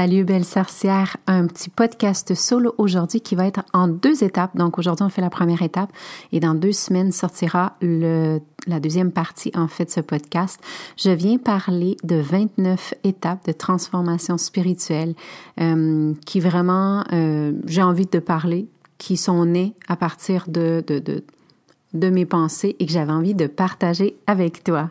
Salut Belle-Sarcière, un petit podcast solo aujourd'hui qui va être en 2 étapes. Donc aujourd'hui, on fait la première étape et dans 2 semaines sortira la deuxième partie en fait de ce podcast. Je viens parler de 29 étapes de transformation spirituelle qui vraiment j'ai envie de parler, qui sont nées à partir de mes pensées et que j'avais envie de partager avec toi.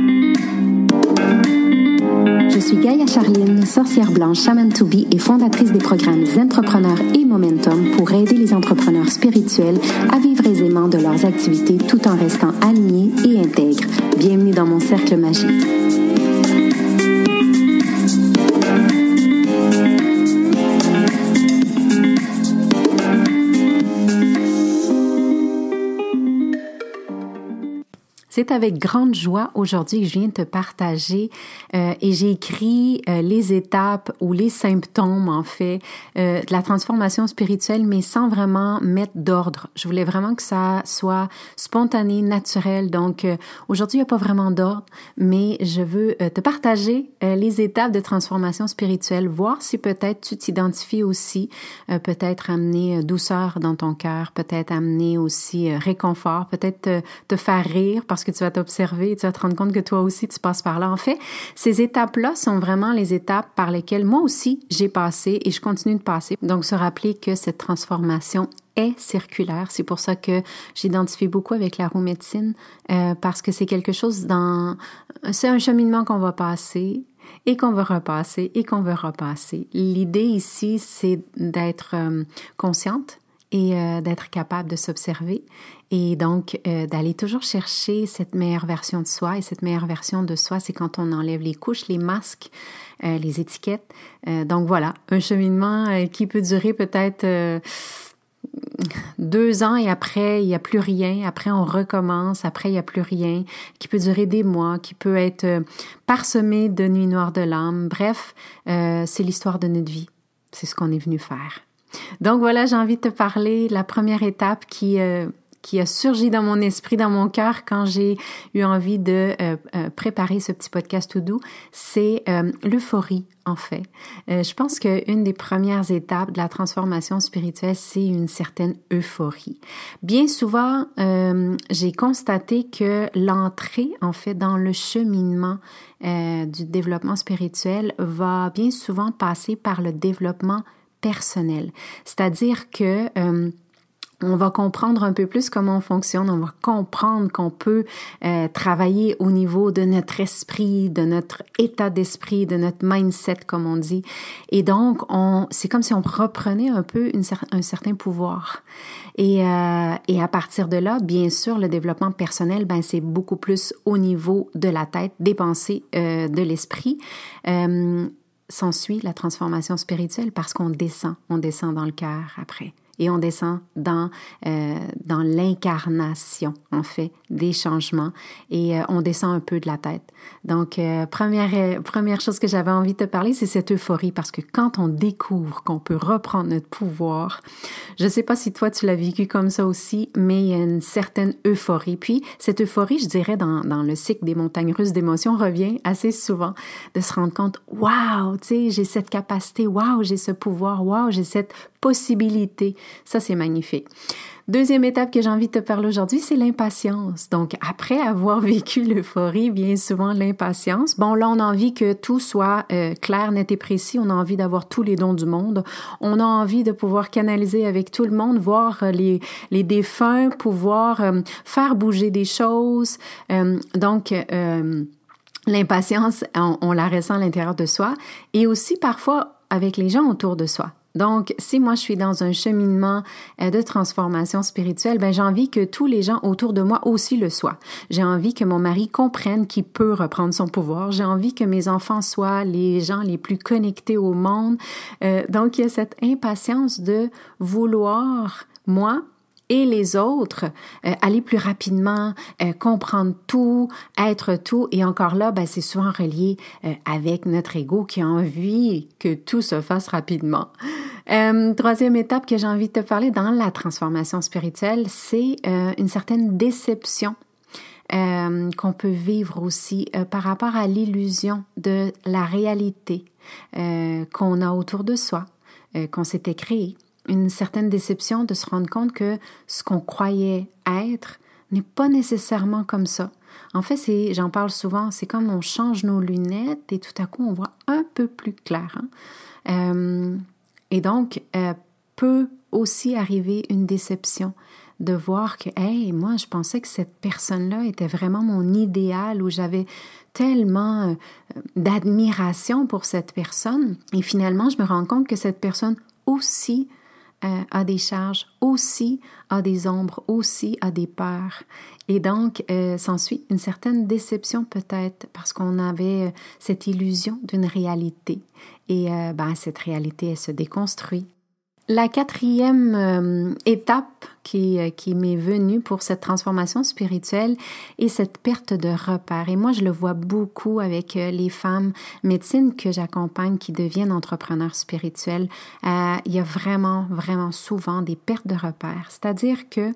Je suis Gaïa Charline, sorcière blanche, shaman to be et fondatrice des programmes Entrepreneurs et Momentum pour aider les entrepreneurs spirituels à vivre aisément de leurs activités tout en restant alignés et intègres. Bienvenue dans mon cercle magique. C'est avec grande joie aujourd'hui que je viens te partager et j'ai écrit les étapes ou les symptômes en fait de la transformation spirituelle mais sans vraiment mettre d'ordre. Je voulais vraiment que ça soit spontané, naturel. Donc aujourd'hui il n'y a pas vraiment d'ordre mais je veux te partager les étapes de transformation spirituelle, voir si peut-être tu t'identifies aussi, peut-être amener douceur dans ton cœur, peut-être amener aussi réconfort, peut-être te faire rire parce que tu vas t'observer et tu vas te rendre compte que toi aussi, tu passes par là. En fait, ces étapes-là sont vraiment les étapes par lesquelles moi aussi, j'ai passé et je continue de passer. Donc, se rappeler que cette transformation est circulaire. C'est pour ça que j'identifie beaucoup avec la roue médecine parce que c'est quelque chose dans... C'est un cheminement qu'on va passer et qu'on va repasser et qu'on va repasser. L'idée ici, c'est d'être consciente et d'être capable de s'observer et donc d'aller toujours chercher cette meilleure version de soi. Et cette meilleure version de soi, c'est quand on enlève les couches, les masques, les étiquettes. Donc voilà, un cheminement qui peut durer peut-être 2 ans et après, il n'y a plus rien. Après, on recommence. Après, il n'y a plus rien. Qui peut durer des mois, qui peut être parsemé de nuits noires de l'âme. Bref, c'est l'histoire de notre vie. C'est ce qu'on est venu faire. Donc voilà, j'ai envie de te parler de la première étape qui a surgi dans mon esprit, dans mon cœur, quand j'ai eu envie de préparer ce petit podcast tout doux, c'est l'euphorie, en fait. Je pense qu'une des premières étapes de la transformation spirituelle, c'est une certaine euphorie. Bien souvent, j'ai constaté que l'entrée, en fait, dans le cheminement du développement spirituel va bien souvent passer par le développement personnel. C'est-à-dire que on va comprendre un peu plus comment on fonctionne, on va comprendre qu'on peut travailler au niveau de notre esprit, de notre état d'esprit, de notre mindset, comme on dit. Et donc, c'est comme si on reprenait un peu un certain pouvoir. Et à partir de là, bien sûr, le développement personnel, ben c'est beaucoup plus au niveau de la tête, des pensées, de l'esprit. S'ensuit la transformation spirituelle parce qu'on descend. On descend dans le cœur après et on descend dans l'incarnation, en fait, des changements et on descend un peu de la tête. Donc, première chose que j'avais envie de te parler, c'est cette euphorie parce que quand on découvre qu'on peut reprendre notre pouvoir, je ne sais pas si toi tu l'as vécu comme ça aussi, mais il y a une certaine euphorie. Puis, cette euphorie, je dirais, dans le cycle des montagnes russes d'émotions, revient assez souvent de se rendre compte, waouh, tu sais, j'ai cette capacité, waouh, j'ai ce pouvoir, waouh, j'ai cette possibilité. Ça, c'est magnifique. Deuxième étape que j'ai envie de te parler aujourd'hui, c'est l'impatience. Donc, après avoir vécu l'euphorie, bien souvent l'impatience. Bon, là, on a envie que tout soit clair, net et précis. On a envie d'avoir tous les dons du monde. On a envie de pouvoir canaliser avec tout le monde, voir les défunts, pouvoir faire bouger des choses. Donc, l'impatience, on la ressent à l'intérieur de soi et aussi parfois avec les gens autour de soi. Donc, si moi je suis dans un cheminement de transformation spirituelle, ben j'ai envie que tous les gens autour de moi aussi le soient. J'ai envie que mon mari comprenne qu'il peut reprendre son pouvoir. J'ai envie que mes enfants soient les gens les plus connectés au monde. Donc, il y a cette impatience de vouloir, moi et les autres, aller plus rapidement, comprendre tout, être tout. Et encore là, ben, c'est souvent relié avec notre ego qui a envie que tout se fasse rapidement. Troisième étape que j'ai envie de te parler dans la transformation spirituelle, c'est une certaine déception qu'on peut vivre aussi par rapport à l'illusion de la réalité qu'on a autour de soi, qu'on s'était créée. Une certaine déception de se rendre compte que ce qu'on croyait être n'est pas nécessairement comme ça. En fait, j'en parle souvent, c'est comme on change nos lunettes et tout à coup, on voit un peu plus clair. Et donc, peut aussi arriver une déception de voir que, hey, moi, je pensais que cette personne-là était vraiment mon idéal, où j'avais tellement d'admiration pour cette personne. Et finalement, je me rends compte que cette personne aussi a des charges, aussi a des ombres, aussi a des peurs. Et donc, s'ensuit une certaine déception peut-être parce qu'on avait cette illusion d'une réalité. Et cette réalité, elle se déconstruit. La quatrième étape qui m'est venue pour cette transformation spirituelle est cette perte de repères. Et moi, je le vois beaucoup avec les femmes médecines que j'accompagne qui deviennent entrepreneurs spirituels. Il y a vraiment, vraiment souvent des pertes de repères. C'est-à-dire que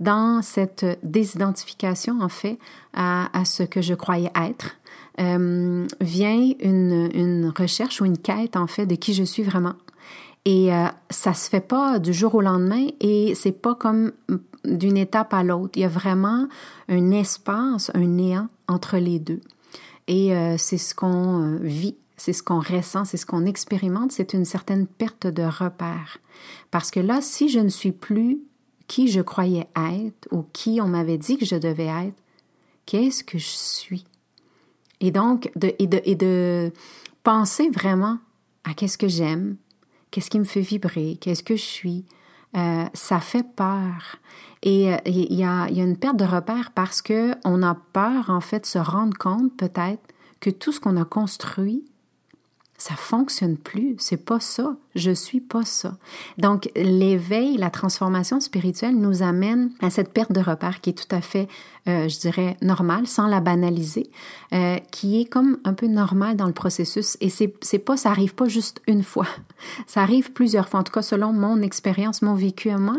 dans cette désidentification, en fait, à ce que je croyais être, vient une recherche ou une quête, en fait, de qui je suis vraiment. Et ça se fait pas du jour au lendemain et c'est pas comme d'une étape à l'autre. Il y a vraiment un espace, un néant entre les deux. Et c'est ce qu'on vit, c'est ce qu'on ressent, c'est ce qu'on expérimente, c'est une certaine perte de repère. Parce que là, si je ne suis plus qui je croyais être ou qui on m'avait dit que je devais être, qu'est-ce que je suis? Et donc, de penser vraiment à qu'est-ce que j'aime, qu'est-ce qui me fait vibrer? Qu'est-ce que je suis? Ça fait peur. Et il y a une perte de repère parce qu'on a peur, en fait, de se rendre compte, peut-être, que tout ce qu'on a construit, ça ne fonctionne plus. C'est pas ça. Je ne suis pas ça. Donc, l'éveil, la transformation spirituelle nous amène à cette perte de repère qui est tout à fait, je dirais, normale, sans la banaliser, qui est comme un peu normale dans le processus. Et ça n'arrive pas juste une fois. Ça arrive plusieurs fois. En tout cas, selon mon expérience, mon vécu à moi,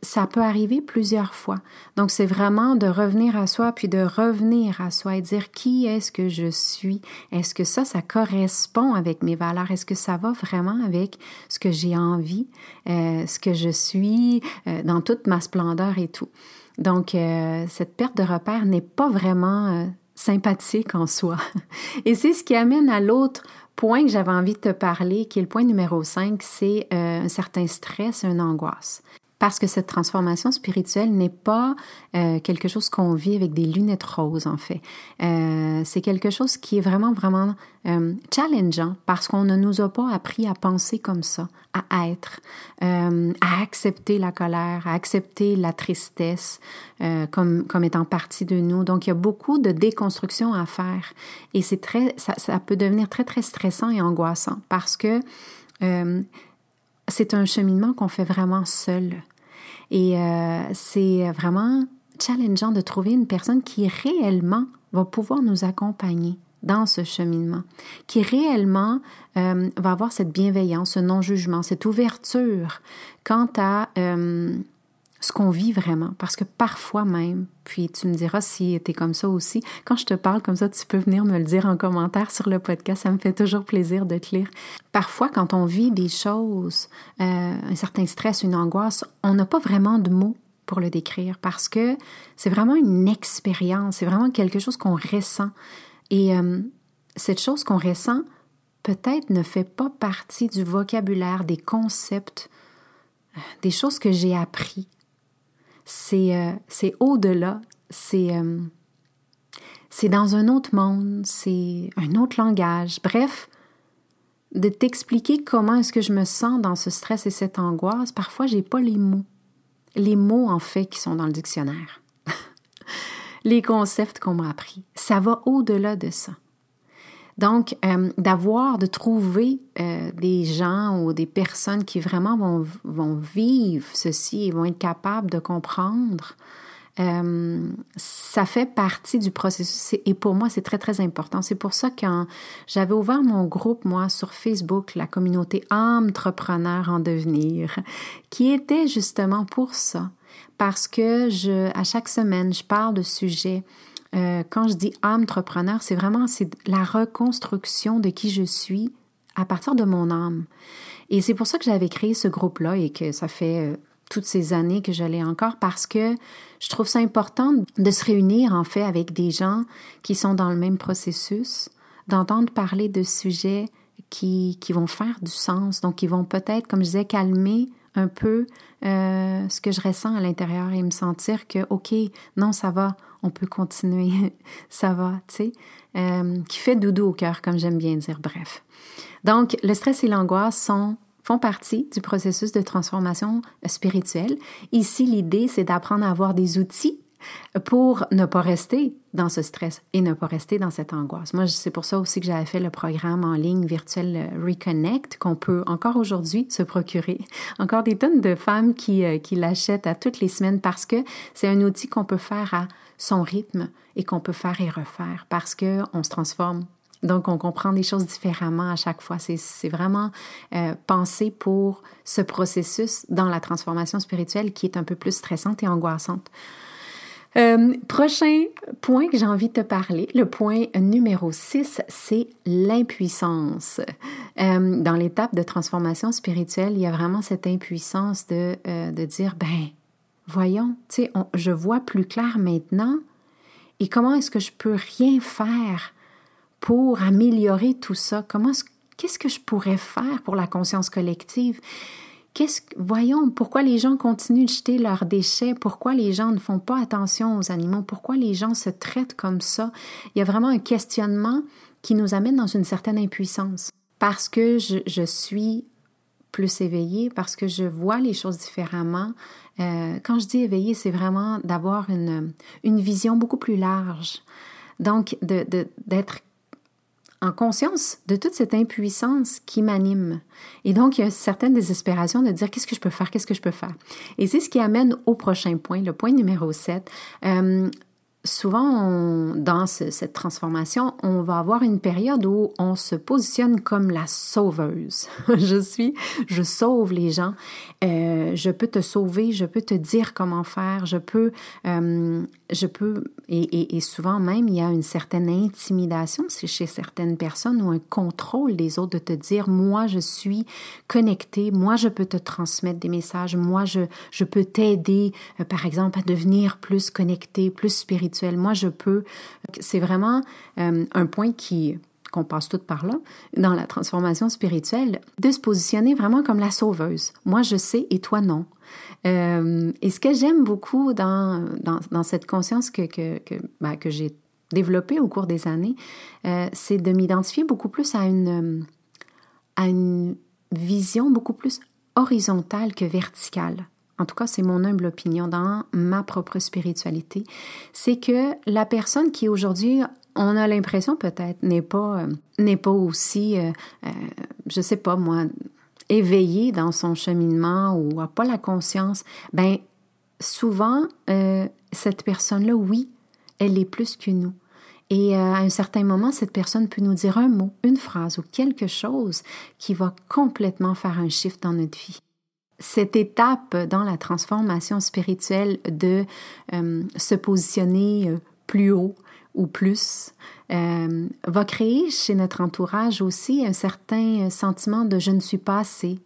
ça peut arriver plusieurs fois. Donc, c'est vraiment de revenir à soi, puis de revenir à soi et dire qui est-ce que je suis? Est-ce que ça correspond avec mes valeurs? Est-ce que ça va vraiment avec ce que j'ai envie, ce que je suis, dans toute ma splendeur et tout. Donc, cette perte de repère n'est pas vraiment sympathique en soi. Et c'est ce qui amène à l'autre point que j'avais envie de te parler, qui est le point numéro 5, c'est un certain stress, une angoisse. Parce que cette transformation spirituelle n'est pas quelque chose qu'on vit avec des lunettes roses, en fait. C'est quelque chose qui est vraiment, vraiment challengeant parce qu'on ne nous a pas appris à penser comme ça, à être, à accepter la colère, à accepter la tristesse comme étant partie de nous. Donc, il y a beaucoup de déconstruction à faire et c'est ça peut devenir très, très stressant et angoissant parce que c'est un cheminement qu'on fait vraiment seul. Et c'est vraiment challengeant de trouver une personne qui réellement va pouvoir nous accompagner dans ce cheminement, qui réellement va avoir cette bienveillance, ce non-jugement, cette ouverture quant à ce qu'on vit vraiment. Parce que parfois même, puis tu me diras si t'es comme ça aussi, quand je te parle comme ça, tu peux venir me le dire en commentaire sur le podcast, ça me fait toujours plaisir de te lire. Parfois, quand on vit des choses, un certain stress, une angoisse, on n'a pas vraiment de mots pour le décrire parce que c'est vraiment une expérience, c'est vraiment quelque chose qu'on ressent. Et cette chose qu'on ressent, peut-être ne fait pas partie du vocabulaire, des concepts, des choses que j'ai appris. C'est au-delà, c'est dans un autre monde, c'est un autre langage. Bref, de t'expliquer comment est-ce que je me sens dans ce stress et cette angoisse, parfois, j'ai pas les mots. Les mots, en fait, qui sont dans le dictionnaire. Les concepts qu'on m'a appris. Ça va au-delà de ça. Donc, de trouver des gens ou des personnes qui vraiment vont vivre ceci et vont être capables de comprendre, ça fait partie du processus. Et pour moi, c'est très, très important. C'est pour ça que quand j'avais ouvert mon groupe, moi, sur Facebook, la communauté Entrepreneurs en Devenir, qui était justement pour ça. Parce que à chaque semaine, je parle de sujets. Quand je dis âme entrepreneur, c'est vraiment la reconstruction de qui je suis à partir de mon âme. Et c'est pour ça que j'avais créé ce groupe-là et que ça fait toutes ces années que je l'ai encore, parce que je trouve ça important de se réunir en fait avec des gens qui sont dans le même processus, d'entendre parler de sujets qui vont faire du sens, donc qui vont peut-être, comme je disais, calmer un peu ce que je ressens à l'intérieur et me sentir que, OK, non, ça va, on peut continuer, ça va, tu sais, qui fait doudou au cœur, comme j'aime bien dire, bref. Donc, le stress et l'angoisse font partie du processus de transformation spirituelle. Ici, l'idée, c'est d'apprendre à avoir des outils pour ne pas rester dans ce stress et ne pas rester dans cette angoisse. Moi, c'est pour ça aussi que j'avais fait le programme en ligne virtuel Reconnect, qu'on peut encore aujourd'hui se procurer. Encore des tonnes de femmes qui l'achètent à toutes les semaines, parce que c'est un outil qu'on peut faire à son rythme et qu'on peut faire et refaire, parce qu'on se transforme. Donc, on comprend des choses différemment à chaque fois. C'est vraiment penser pour ce processus dans la transformation spirituelle qui est un peu plus stressante et angoissante. Prochain point que j'ai envie de te parler, le point numéro 6, c'est l'impuissance. Dans l'étape de transformation spirituelle, il y a vraiment cette impuissance de dire, ben, voyons, tu sais, je vois plus clair maintenant, et comment est-ce que je peux rien faire pour améliorer tout ça? Qu'est-ce que je pourrais faire pour la conscience collective? Voyons, pourquoi les gens continuent de jeter leurs déchets? Pourquoi les gens ne font pas attention aux animaux? Pourquoi les gens se traitent comme ça? Il y a vraiment un questionnement qui nous amène dans une certaine impuissance. Parce que je suis plus éveillée, parce que je vois les choses différemment. Quand je dis éveillée, c'est vraiment d'avoir une vision beaucoup plus large. Donc, d'être en conscience de toute cette impuissance qui m'anime. Et donc, il y a une certaine désespération de dire, qu'est-ce que je peux faire? Et c'est ce qui amène au prochain point, le point numéro 7. Souvent, dans cette transformation, on va avoir une période où on se positionne comme la sauveuse. Je sauve les gens, je peux te sauver, je peux te dire comment faire, et souvent même, il y a une certaine intimidation chez certaines personnes ou un contrôle des autres de te dire, moi, je suis connectée, moi, je peux te transmettre des messages, moi, je peux t'aider, par exemple, à devenir plus connectée, plus spirituelle. Moi, je peux. C'est vraiment un point qu'on passe tout par là, dans la transformation spirituelle, de se positionner vraiment comme la sauveuse. Moi, je sais et toi, non. Et ce que j'aime beaucoup dans cette conscience que j'ai développée au cours des années, c'est de m'identifier beaucoup plus à une vision beaucoup plus horizontale que verticale. En tout cas, c'est mon humble opinion dans ma propre spiritualité, c'est que la personne qui aujourd'hui, on a l'impression peut-être, n'est pas aussi, je sais pas moi, éveillée dans son cheminement ou n'a pas la conscience, ben souvent, cette personne-là, oui, elle est plus que nous. Et à un certain moment, cette personne peut nous dire un mot, une phrase ou quelque chose qui va complètement faire un shift dans notre vie. Cette étape dans la transformation spirituelle de se positionner plus haut ou plus va créer chez notre entourage aussi un certain sentiment de « je ne suis pas assez ».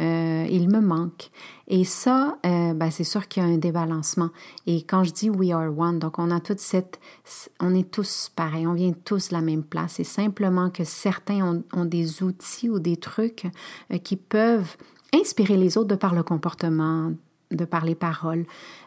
Il me manque. Et ça, c'est sûr qu'il y a un débalancement. Et quand je dis « we are one », donc on a toute on est tous pareils, on vient tous de la même place. C'est simplement que certains ont des outils ou des trucs qui peuvent inspirer les autres de par le comportement, de par les paroles.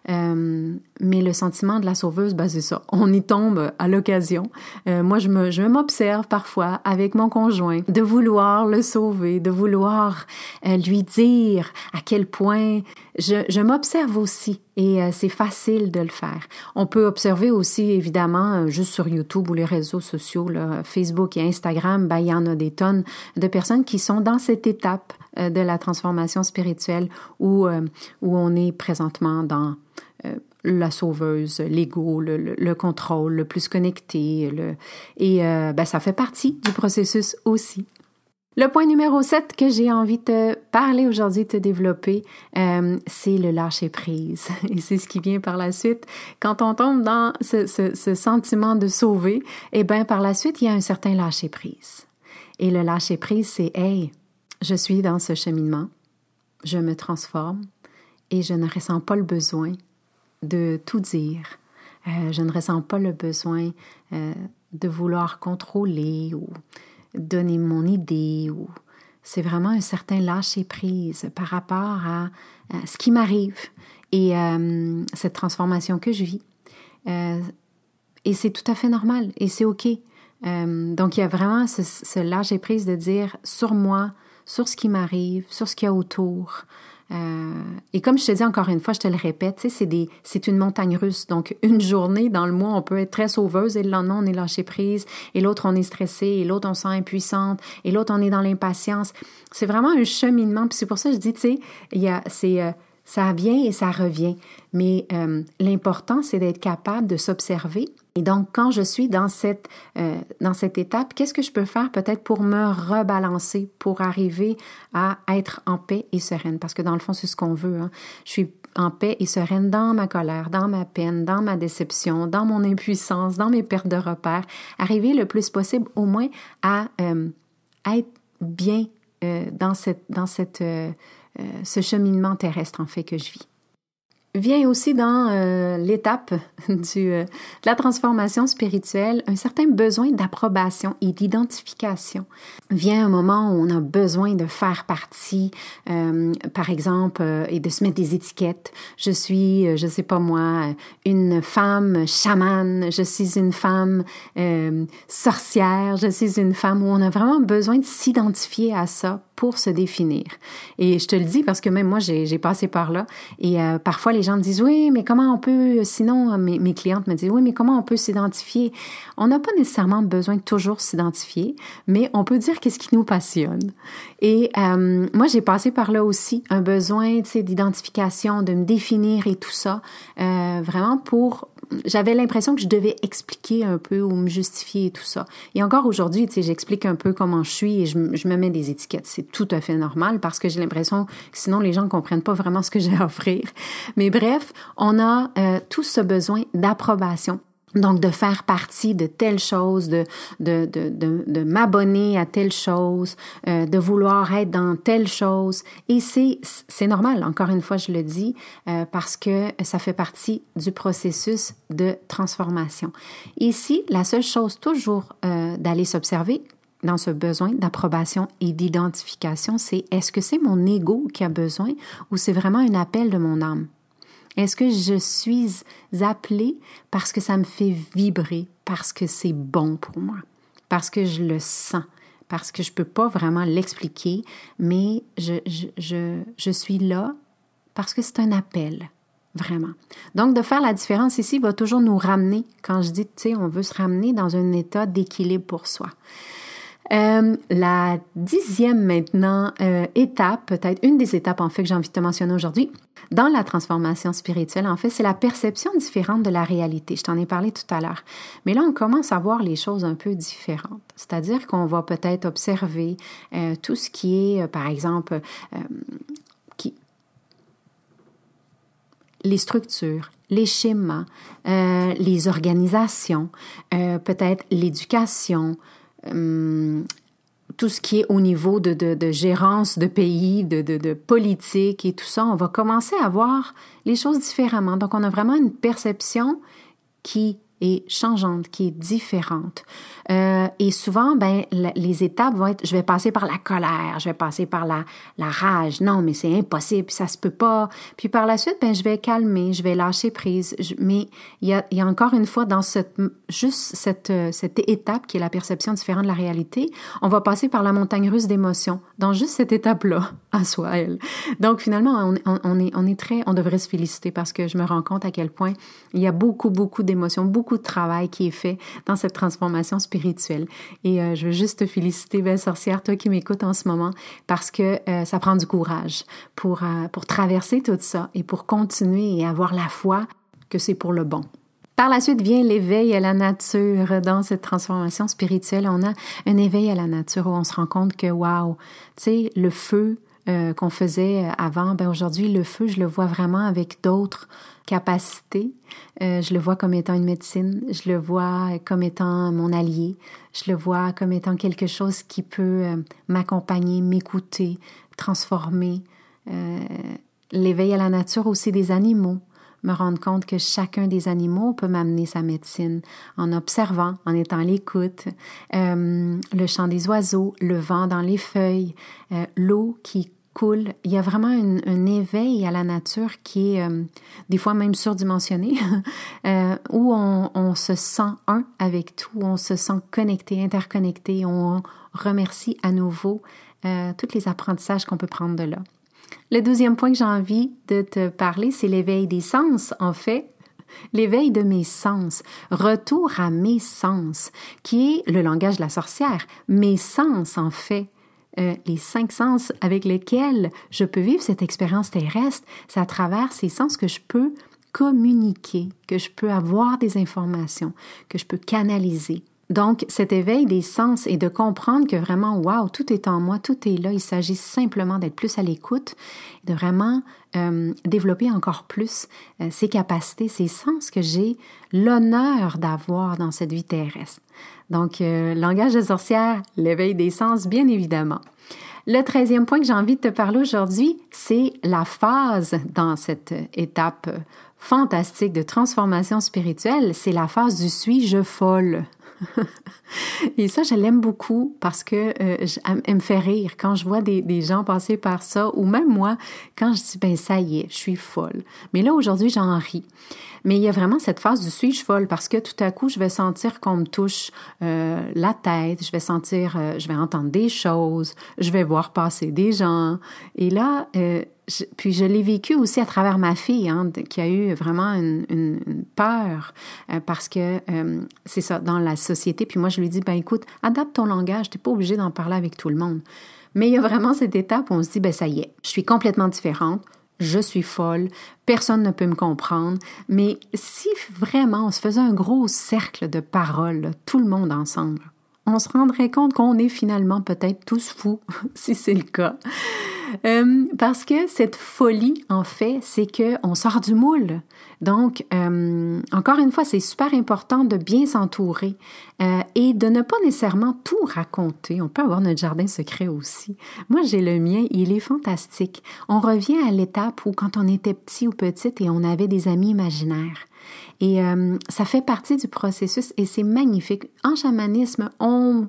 Mais le sentiment de la sauveuse, ben c'est ça, on y tombe à l'occasion. Moi, je m'observe parfois avec mon conjoint de vouloir le sauver, de vouloir lui dire à quel point je m'observe aussi. Et c'est facile de le faire. On peut observer aussi, évidemment, juste sur YouTube ou les réseaux sociaux, là, Facebook et Instagram, ben, il y en a des tonnes de personnes qui sont dans cette étape de la transformation spirituelle où on est présentement dans la sauveuse, l'ego, le contrôle, le plus connecté. Et ça fait partie du processus aussi. Le point numéro 7 que j'ai envie de te parler aujourd'hui, de te développer, c'est le lâcher-prise. Et c'est ce qui vient par la suite. Quand on tombe dans ce sentiment de sauver, eh bien, par la suite, il y a un certain lâcher-prise. Et le lâcher-prise, c'est « Hey, je suis dans ce cheminement, je me transforme et je ne ressens pas le besoin de tout dire. Je ne ressens pas le besoin de vouloir contrôler ou... donner mon idée ou c'est vraiment un certain lâcher-prise par rapport à ce qui m'arrive et cette transformation que je vis. Et c'est tout à fait normal et c'est OK. Donc, il y a vraiment ce lâcher-prise de dire sur moi, sur ce qui m'arrive, sur ce qu'il y a autour. Et comme je te dis encore une fois, je te le répète, c'est une montagne russe. Donc, une journée dans le mois, on peut être très sauveuse et le lendemain, on est lâché prise et l'autre, on est stressé et l'autre, on se sent impuissante et l'autre, on est dans l'impatience. C'est vraiment un cheminement. Puis c'est pour ça que je dis, ça vient et ça revient. Mais l'important, c'est d'être capable de s'observer. Et donc, quand je suis dans cette étape, qu'est-ce que je peux faire peut-être pour me rebalancer, pour arriver à être en paix et sereine? Parce que dans le fond, c'est ce qu'on veut. Hein. Je suis en paix et sereine dans ma colère, dans ma peine, dans ma déception, dans mon impuissance, dans mes pertes de repères. Arriver le plus possible au moins à être bien dans ce cheminement terrestre en fait que je vis. Vient aussi dans l'étape de la transformation spirituelle un certain besoin d'approbation et d'identification. Vient un moment où on a besoin de faire partie, par exemple, et de se mettre des étiquettes. Je suis, je sais pas moi, une femme chamane, je suis une femme sorcière, je suis une femme où on a vraiment besoin de s'identifier à ça pour se définir. Et je te le dis parce que même moi, j'ai passé par là. Et parfois, les gens me disent « Oui, mais comment on peut... » Sinon, mes clientes me disent « Oui, mais comment on peut s'identifier? » On n'a pas nécessairement besoin de toujours s'identifier, mais on peut dire qu'est-ce qui nous passionne. Et moi, j'ai passé par là aussi, un besoin d'identification, de me définir et tout ça, vraiment pour... J'avais l'impression que je devais expliquer un peu ou me justifier et tout ça. Et encore aujourd'hui, j'explique un peu comment je suis et je me mets des étiquettes. C'est tout à fait normal parce que j'ai l'impression que sinon les gens ne comprennent pas vraiment ce que j'ai à offrir. Mais bref, on a tous ce besoin d'approbation. Donc, de faire partie de telle chose, de m'abonner à telle chose, de vouloir être dans telle chose. Et c'est normal, encore une fois, je le dis, parce que ça fait partie du processus de transformation. Ici, la seule chose toujours d'aller s'observer dans ce besoin d'approbation et d'identification, c'est est-ce que c'est mon ego qui a besoin ou c'est vraiment un appel de mon âme? Est-ce que je suis appelée parce que ça me fait vibrer, parce que c'est bon pour moi, parce que je le sens, parce que je ne peux pas vraiment l'expliquer, mais je suis là parce que c'est un appel, vraiment. Donc, de faire la différence ici va toujours nous ramener, quand je dis, on veut se ramener dans un état d'équilibre pour soi. La 10e maintenant étape, peut-être une des étapes en fait que j'ai envie de te mentionner aujourd'hui, dans la transformation spirituelle, en fait, c'est la perception différente de la réalité. Je t'en ai parlé tout à l'heure. Mais là, on commence à voir les choses un peu différentes. C'est-à-dire qu'on va peut-être observer tout ce qui est, par exemple, les structures, les schémas, les organisations, peut-être l'éducation, tout ce qui est au niveau de gérance de pays, de politique et tout ça, on va commencer à voir les choses différemment. Donc, on a vraiment une perception qui et changeante, qui est différente. Et souvent, les étapes vont être, je vais passer par la colère, je vais passer par la rage, non, mais c'est impossible, ça se peut pas. Puis par la suite, je vais calmer, je vais lâcher prise. Mais il y a encore une fois dans cette étape qui est la perception différente de la réalité, on va passer par la montagne russe d'émotions, dans juste cette étape-là, à soi, elle. Donc finalement, on devrait se féliciter parce que je me rends compte à quel point il y a beaucoup, beaucoup d'émotions, beaucoup de travail qui est fait dans cette transformation spirituelle. Et je veux juste te féliciter, belle sorcière, toi qui m'écoutes en ce moment, parce que ça prend du courage pour traverser tout ça et pour continuer et avoir la foi que c'est pour le bon. Par la suite vient l'éveil à la nature. Dans cette transformation spirituelle, on a un éveil à la nature où on se rend compte que, waouh, tu sais, le feu qu'on faisait avant, aujourd'hui, le feu, je le vois vraiment avec d'autres capacités. Je le vois comme étant une médecine, je le vois comme étant mon allié, je le vois comme étant quelque chose qui peut m'accompagner, m'écouter, transformer. L'éveil à la nature aussi des animaux. Me rendre compte que chacun des animaux peut m'amener sa médecine en observant, en étant à l'écoute, le chant des oiseaux, le vent dans les feuilles, l'eau qui coule. Il y a vraiment un éveil à la nature qui est des fois même surdimensionné, où on se sent un avec tout, on se sent connecté, interconnecté, on remercie à nouveau tous les apprentissages qu'on peut prendre de là. Le 12e point que j'ai envie de te parler, c'est l'éveil des sens, en fait. L'éveil de mes sens, retour à mes sens, qui est le langage de la sorcière. Mes sens, en fait, les 5 sens avec lesquels je peux vivre cette expérience terrestre, c'est à travers ces sens que je peux communiquer, que je peux avoir des informations, que je peux canaliser. Donc, cet éveil des sens et de comprendre que vraiment, wow, tout est en moi, tout est là, il s'agit simplement d'être plus à l'écoute, de vraiment développer encore plus ces capacités, ces sens que j'ai l'honneur d'avoir dans cette vie terrestre. Donc, langage de sorcière, l'éveil des sens, bien évidemment. Le 13e point que j'ai envie de te parler aujourd'hui, c'est la phase dans cette étape fantastique de transformation spirituelle, c'est la phase du « suis-je folle ». Et ça, je l'aime beaucoup parce que elle me fait rire quand je vois des gens passer par ça, ou même moi, quand je dis, ça y est, je suis folle. Mais là, aujourd'hui, j'en ris. Mais il y a vraiment cette phase du « suis-je folle » parce que tout à coup, je vais sentir qu'on me touche la tête, je vais sentir, je vais entendre des choses, je vais voir passer des gens. Et là, puis je l'ai vécu aussi à travers ma fille, qui a eu vraiment une peur parce que c'est ça, dans la société. Puis moi, je lui dis, écoute, adapte ton langage, t'es pas obligée d'en parler avec tout le monde. Mais il y a vraiment cette étape où on se dit, ça y est, je suis complètement différente, je suis folle, personne ne peut me comprendre. Mais si vraiment on se faisait un gros cercle de paroles, tout le monde ensemble, on se rendrait compte qu'on est finalement peut-être tous fous, si c'est le cas. Parce que cette folie, en fait, c'est qu'on sort du moule. Donc, encore une fois, c'est super important de bien s'entourer et de ne pas nécessairement tout raconter. On peut avoir notre jardin secret aussi. Moi, j'ai le mien, il est fantastique. On revient à l'étape où quand on était petit ou petite et on avait des amis imaginaires. Et ça fait partie du processus et c'est magnifique. En chamanisme, on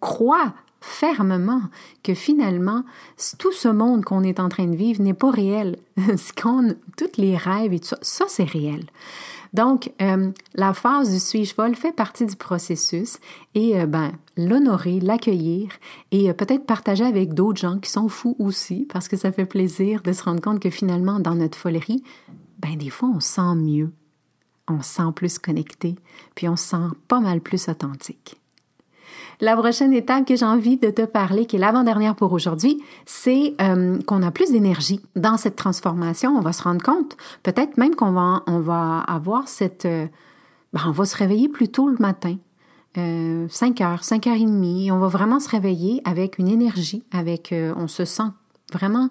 croit fermement que finalement, tout ce monde qu'on est en train de vivre n'est pas réel. Toutes les rêves et tout ça, ça c'est réel. Donc, la phase du « suis-je folle » fait partie du processus et l'honorer, l'accueillir et peut-être partager avec d'autres gens qui sont fous aussi parce que ça fait plaisir de se rendre compte que finalement, dans notre folerie, des fois, on sent mieux, on se sent plus connecté, puis on se sent pas mal plus authentique. La prochaine étape que j'ai envie de te parler, qui est l'avant-dernière pour aujourd'hui, c'est qu'on a plus d'énergie. Dans cette transformation, on va se rendre compte, peut-être même qu'on va avoir cette... on va se réveiller plus tôt le matin, 5h, 5h30, et on va vraiment se réveiller avec une énergie, avec... on se sent vraiment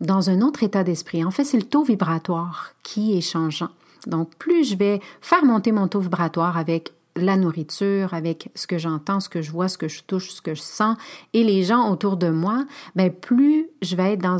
dans un autre état d'esprit. En fait, c'est le taux vibratoire qui est changeant. Donc, plus je vais faire monter mon taux vibratoire avec la nourriture, avec ce que j'entends, ce que je vois, ce que je touche, ce que je sens, et les gens autour de moi, ben plus je vais être dans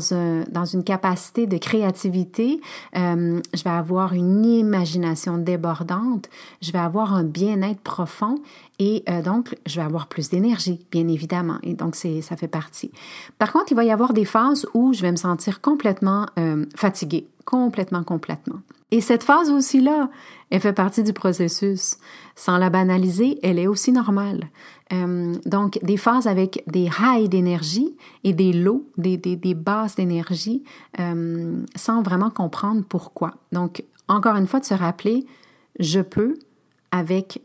une capacité de créativité, je vais avoir une imagination débordante, je vais avoir un bien-être profond et donc je vais avoir plus d'énergie, bien évidemment, et donc ça fait partie. Par contre, il va y avoir des phases où je vais me sentir complètement fatiguée, complètement. Et cette phase aussi-là, elle fait partie du processus. Sans la banaliser, elle est aussi normale. Donc, des phases avec des highs d'énergie et des lows, des basses d'énergie, sans vraiment comprendre pourquoi. Donc, encore une fois, de se rappeler, je peux, avec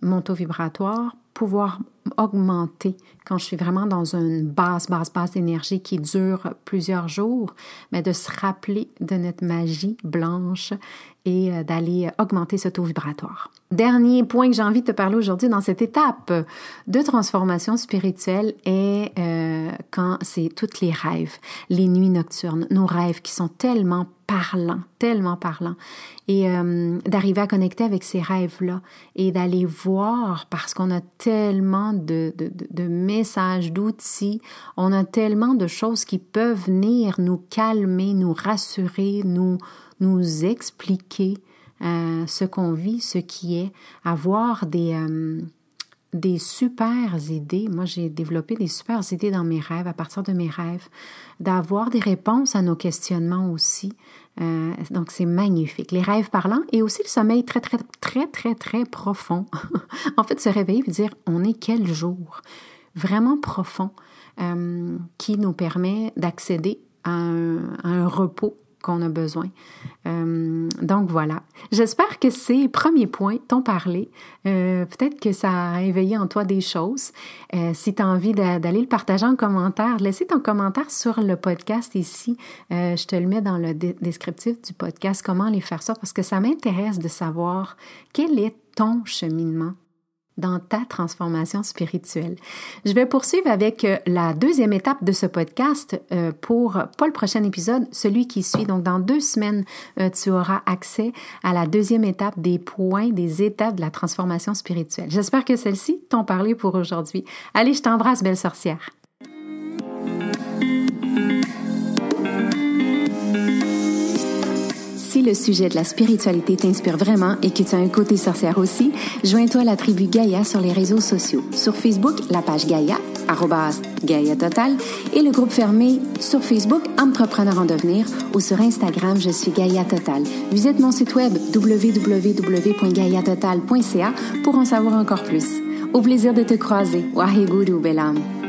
mon taux vibratoire, pouvoir augmenter quand je suis vraiment dans une basse d'énergie qui dure plusieurs jours, mais de se rappeler de notre magie blanche et d'aller augmenter ce taux vibratoire. Dernier point que j'ai envie de te parler aujourd'hui dans cette étape de transformation spirituelle est quand c'est tous les rêves, les nuits nocturnes, nos rêves qui sont tellement parlants, et d'arriver à connecter avec ces rêves-là et d'aller voir, parce qu'on a tellement de messages, d'outils, on a tellement de choses qui peuvent venir nous calmer, nous rassurer, nous expliquer ce qu'on vit, ce qui est, avoir des super idées. Moi, j'ai développé des super idées dans mes rêves, à partir de mes rêves, d'avoir des réponses à nos questionnements aussi. Donc, c'est magnifique. Les rêves parlants et aussi le sommeil très profond. En fait, se réveiller et dire « on est quel jour ?» Vraiment profond, qui nous permet d'accéder à un repos qu'on a besoin. Donc voilà. J'espère que ces premiers points t'ont parlé. Peut-être que ça a éveillé en toi des choses. Si tu as envie d'aller le partager en commentaire, laissez ton commentaire sur le podcast ici. Je te le mets dans le descriptif du podcast, comment aller faire ça, parce que ça m'intéresse de savoir quel est ton cheminement dans ta transformation spirituelle. Je vais poursuivre avec la deuxième étape de ce podcast pour, pas le prochain épisode, celui qui suit. Donc, dans 2 semaines, tu auras accès à la deuxième étape des étapes de la transformation spirituelle. J'espère que celles-ci t'ont parlé pour aujourd'hui. Allez, je t'embrasse, belle sorcière! Si le sujet de la spiritualité t'inspire vraiment et que tu as un côté sorcière aussi, joins-toi à la tribu Gaïa sur les réseaux sociaux. Sur Facebook, la page Gaïa, @gaia_total, et le groupe fermé sur Facebook, Entrepreneurs en Devenir, ou sur Instagram, je suis Gaia Total. Visite mon site web www.gaia_total.ca pour en savoir encore plus. Au plaisir de te croiser. Waheguru, belle âme.